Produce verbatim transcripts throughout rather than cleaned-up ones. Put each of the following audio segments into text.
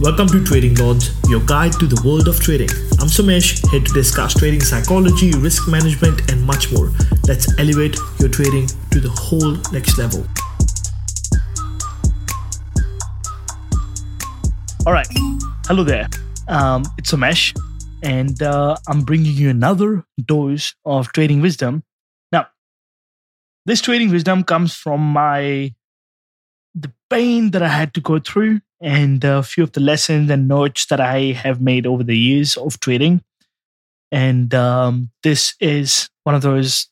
Welcome to Trading Lodge, your guide to the world of trading. I'm Sumesh, here to discuss trading psychology, risk management, and much more. Let's elevate your trading to the whole next level. All right. Hello there. Um, it's Sumesh, and uh, I'm bringing you another dose of trading wisdom. Now, this trading wisdom comes from my the pain that I had to go through, and a few of the lessons and notes that I have made over the years of trading. And um, this is one of those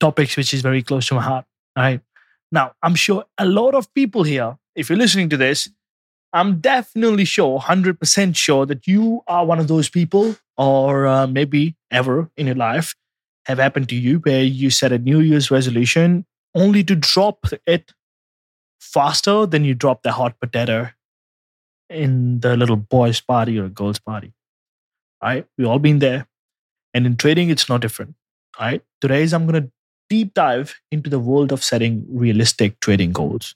topics which is very close to my heart. All right. Now, I'm sure a lot of people here, if you're listening to this, I'm definitely sure, one hundred percent sure that you are one of those people, or uh, maybe ever in your life have happened to you, where you set a New Year's resolution only to drop it faster than you drop the hot potato in the little boys' party or girls' party, right? We've all been there. And in trading, it's no different, right? Today, I'm going to deep dive into the world of setting realistic trading goals.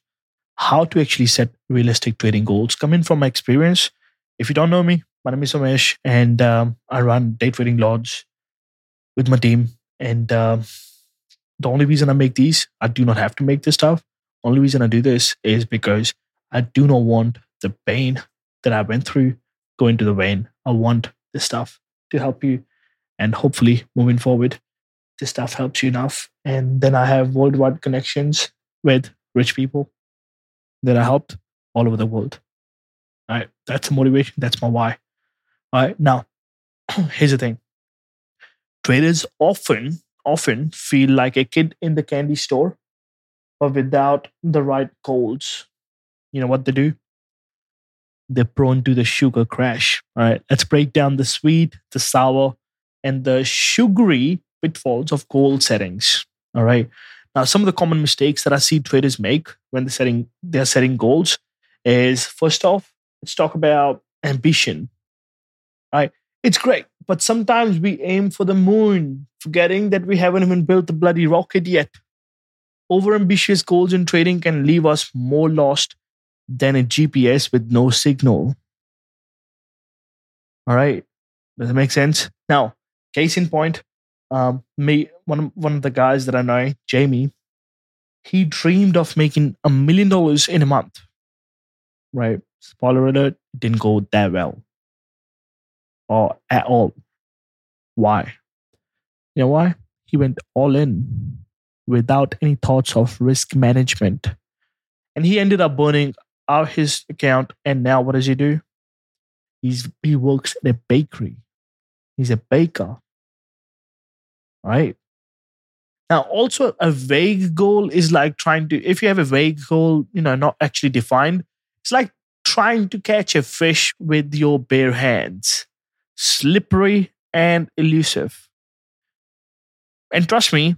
How to actually set realistic trading goals. Coming from my experience, if you don't know me, my name is Sumesh, and um, I run Day Trading Lodge with my team. And um, the only reason I make these, I do not have to make this stuff. Only reason I do this is because I do not want the pain that I went through go into the vein. I want this stuff to help you, and hopefully moving forward, this stuff helps you enough. And then I have worldwide connections with rich people that I helped all over the world. All right, that's the motivation. That's my why. All right, now here's the thing: traders often, often feel like a kid in the candy store, but without the right goals. You know what they do? They're prone to the sugar crash. All right, let's break down the sweet, the sour, and the sugary pitfalls of goal settings. All right. Now, some of the common mistakes that I see traders make when they're setting, they're setting goals is, first off, let's talk about ambition. All right. It's great, but sometimes we aim for the moon, forgetting that we haven't even built the bloody rocket yet. Overambitious goals in trading can leave us more lost than a G P S with no signal. All right. Does that make sense? Now, case in point, um, me, one of, one of the guys that I know, Jamie, he dreamed of making a million dollars in a month. Right. Spoiler alert, didn't go that well. Or at all. Why? You know why? He went all in without any thoughts of risk management. And he ended up burning out his account. And now what does he do? He's, he works at a bakery. He's a baker. Right? Now, also a vague goal is like trying to, if you have a vague goal, you know, not actually defined, it's like trying to catch a fish with your bare hands. Slippery and elusive. And trust me,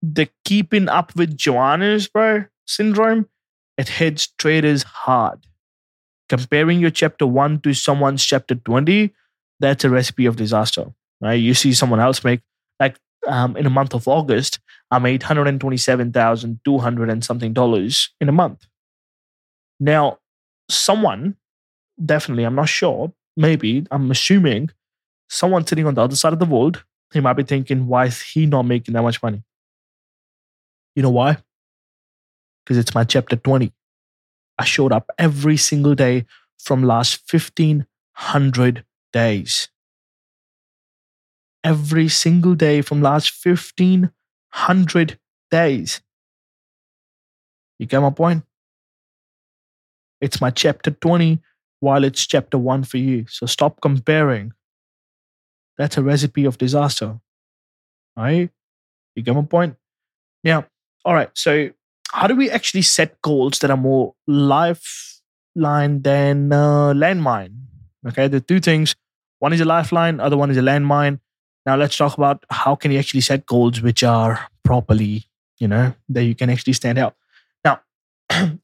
the keeping up with Joanna's bro syndrome, it hits traders hard. Comparing your chapter one to someone's chapter twenty, that's a recipe of disaster. Right? You see someone else make, like um, in a month of August, I made one hundred twenty-seven thousand two hundred and something dollars in a month. Now, someone, definitely, I'm not sure, maybe, I'm assuming, someone sitting on the other side of the world, he might be thinking, why is he not making that much money? You know why? Because it's my chapter twenty. I showed up every single day from last fifteen hundred days. Every single day from last fifteen hundred days. You get my point? It's my chapter twenty while it's chapter one for you. So stop comparing. That's a recipe of disaster. All right? You get my point? Now, all right. So how do we actually set goals that are more lifeline than uh, landmine? Okay, there are two things. One is a lifeline, other one is a landmine. Now let's talk about how can you actually set goals which are properly, you know, that you can actually stand out. Now,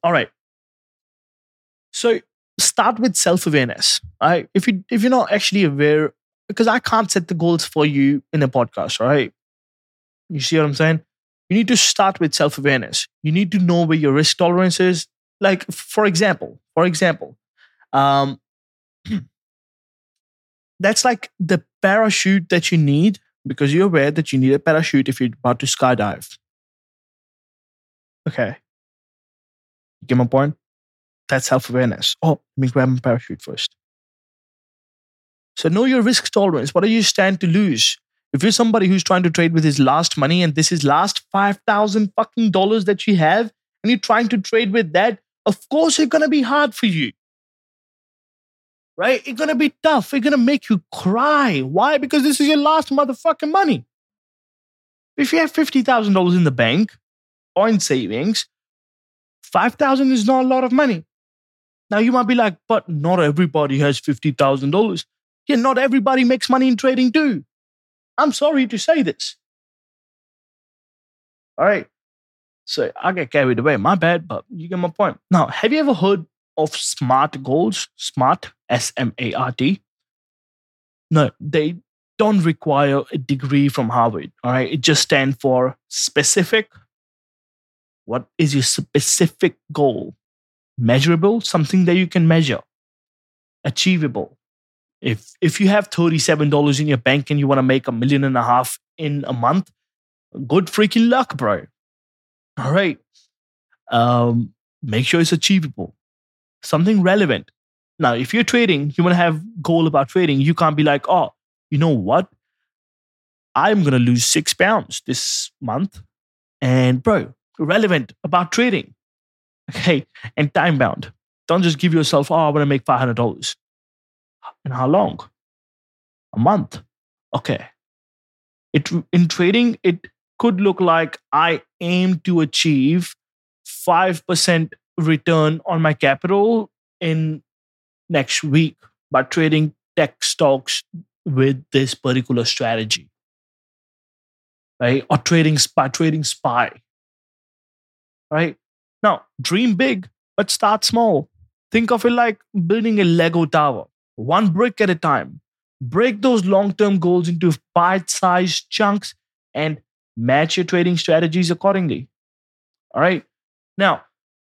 all right. So start with self-awareness. Right? If you if you're not actually aware, because I can't set the goals for you in a podcast, right? You see what I'm saying? You need to start with self-awareness. You need to know where your risk tolerance is. Like, for example, for example, um, that's like the parachute that you need, because you're aware that you need a parachute if you're about to skydive. Okay. You get my point? That's self-awareness. Oh, let me grab my parachute first. So know your risk tolerance. What do you stand to lose? If you're somebody who's trying to trade with his last money and this is last five thousand fucking dollars that you have and you're trying to trade with that, of course it's going to be hard for you. Right? It's going to be tough. It's going to make you cry. Why? Because this is your last motherfucking money. If you have fifty thousand dollars in the bank or in savings, five thousand dollars is not a lot of money. Now you might be like, but not everybody has fifty thousand dollars. Yeah, not everybody makes money in trading too. I'm sorry to say this. All right. So I get carried away. My bad, but you get my point. Now, have you ever heard of SMART goals? SMART, S M A R T. No, they don't require a degree from Harvard. All right. It just stands for specific. What is your specific goal? Measurable, something that you can measure. Achievable. If if you have thirty-seven dollars in your bank and you want to make a million and a half in a month, good freaking luck, bro. All right. Um, make sure it's achievable. Something relevant. Now, if you're trading, you want to have goal about trading. You can't be like, oh, you know what? I'm going to lose six pounds this month. And bro, relevant about trading. Okay. And time bound. Don't just give yourself, oh, I want to make five hundred dollars. And how long? A month. Okay. It in trading, it could look like I aim to achieve five percent return on my capital in next week by trading tech stocks with this particular strategy. Right? Or trading by trading S P Y. Right? Now, dream big, but start small. Think of it like building a Lego tower. One brick at a time. Break those long-term goals into bite-sized chunks and match your trading strategies accordingly. All right. Now,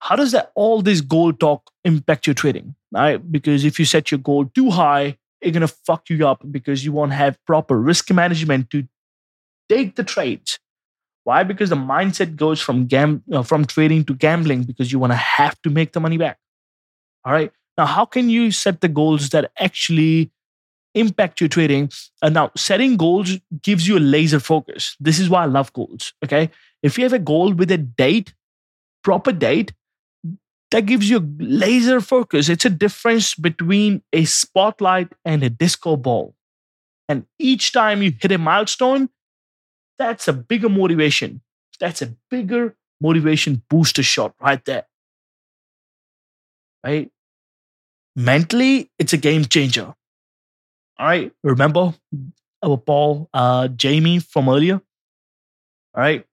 how does that all this goal talk impact your trading? All right. Because if you set your goal too high, it's going to fuck you up because you won't have proper risk management to take the trades. Why? Because the mindset goes from gam- uh, from trading to gambling because you want to have to make the money back. All right. Now, how can you set the goals that actually impact your trading? And now, setting goals gives you a laser focus. This is why I love goals, okay? If you have a goal with a date, proper date, that gives you a laser focus. It's a difference between a spotlight and a disco ball. And each time you hit a milestone, that's a bigger motivation. That's a bigger motivation booster shot right there, right? Mentally, it's a game changer. All right. Remember our Paul, uh, Jamie from earlier? All right.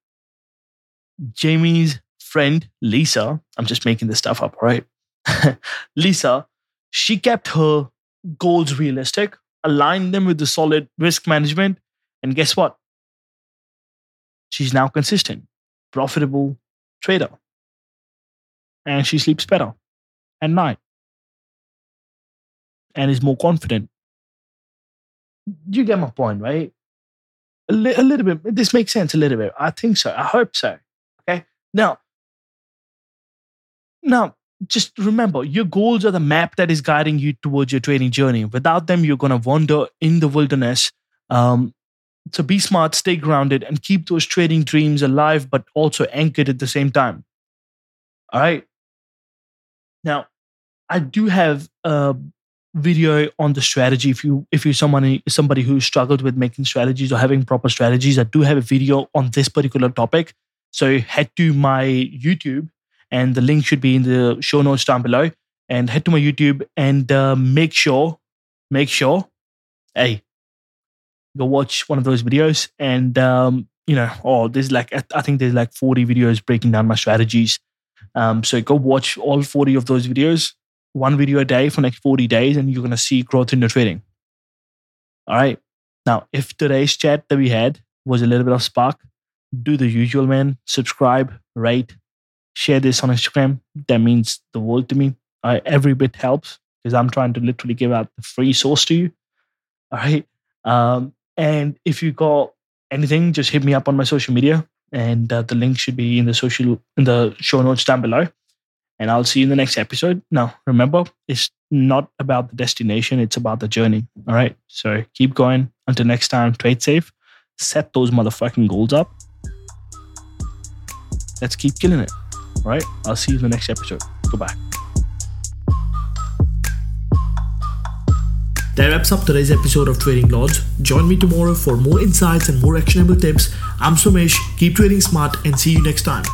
Jamie's friend, Lisa. I'm just making this stuff up. All right. Lisa, she kept her goals realistic, aligned them with the solid risk management. And guess what? She's now consistent, profitable trader. And she sleeps better at night. And is more confident. You get my point, right? A, li- a little bit. This makes sense a little bit. I think so. I hope so. Okay. Now, now, just remember, your goals are the map that is guiding you towards your trading journey. Without them, you're going to wander in the wilderness. Um, so be smart, stay grounded, and keep those trading dreams alive, but also anchored at the same time. All right. Now, I do have a uh, video on the strategy. If you if you're somebody somebody who struggled with making strategies or having proper strategies, I do have a video on this particular topic. So head to my YouTube, and the link should be in the show notes down below. And head to my YouTube and uh, make sure, make sure, hey, go watch one of those videos. And um, you know, oh, there's like I think there's like forty videos breaking down my strategies. Um, so go watch all forty of those videos. One video a day for next forty days, and you're going to see growth in your trading. All right. Now, if today's chat that we had was a little bit of spark, do the usual, man. Subscribe, rate, share this on Instagram. That means the world to me. All right, every bit helps because I'm trying to literally give out the free source to you. All right. Um, and if you got anything, just hit me up on my social media, and uh, the link should be in the social in the show notes down below. And I'll see you in the next episode. Now, remember, it's not about the destination. It's about the journey. All right. So keep going. Until next time, trade safe. Set those motherfucking goals up. Let's keep killing it. All right. I'll see you in the next episode. Goodbye. That wraps up today's episode of Trading Lodge. Join me tomorrow for more insights and more actionable tips. I'm Sumesh. Keep trading smart and see you next time.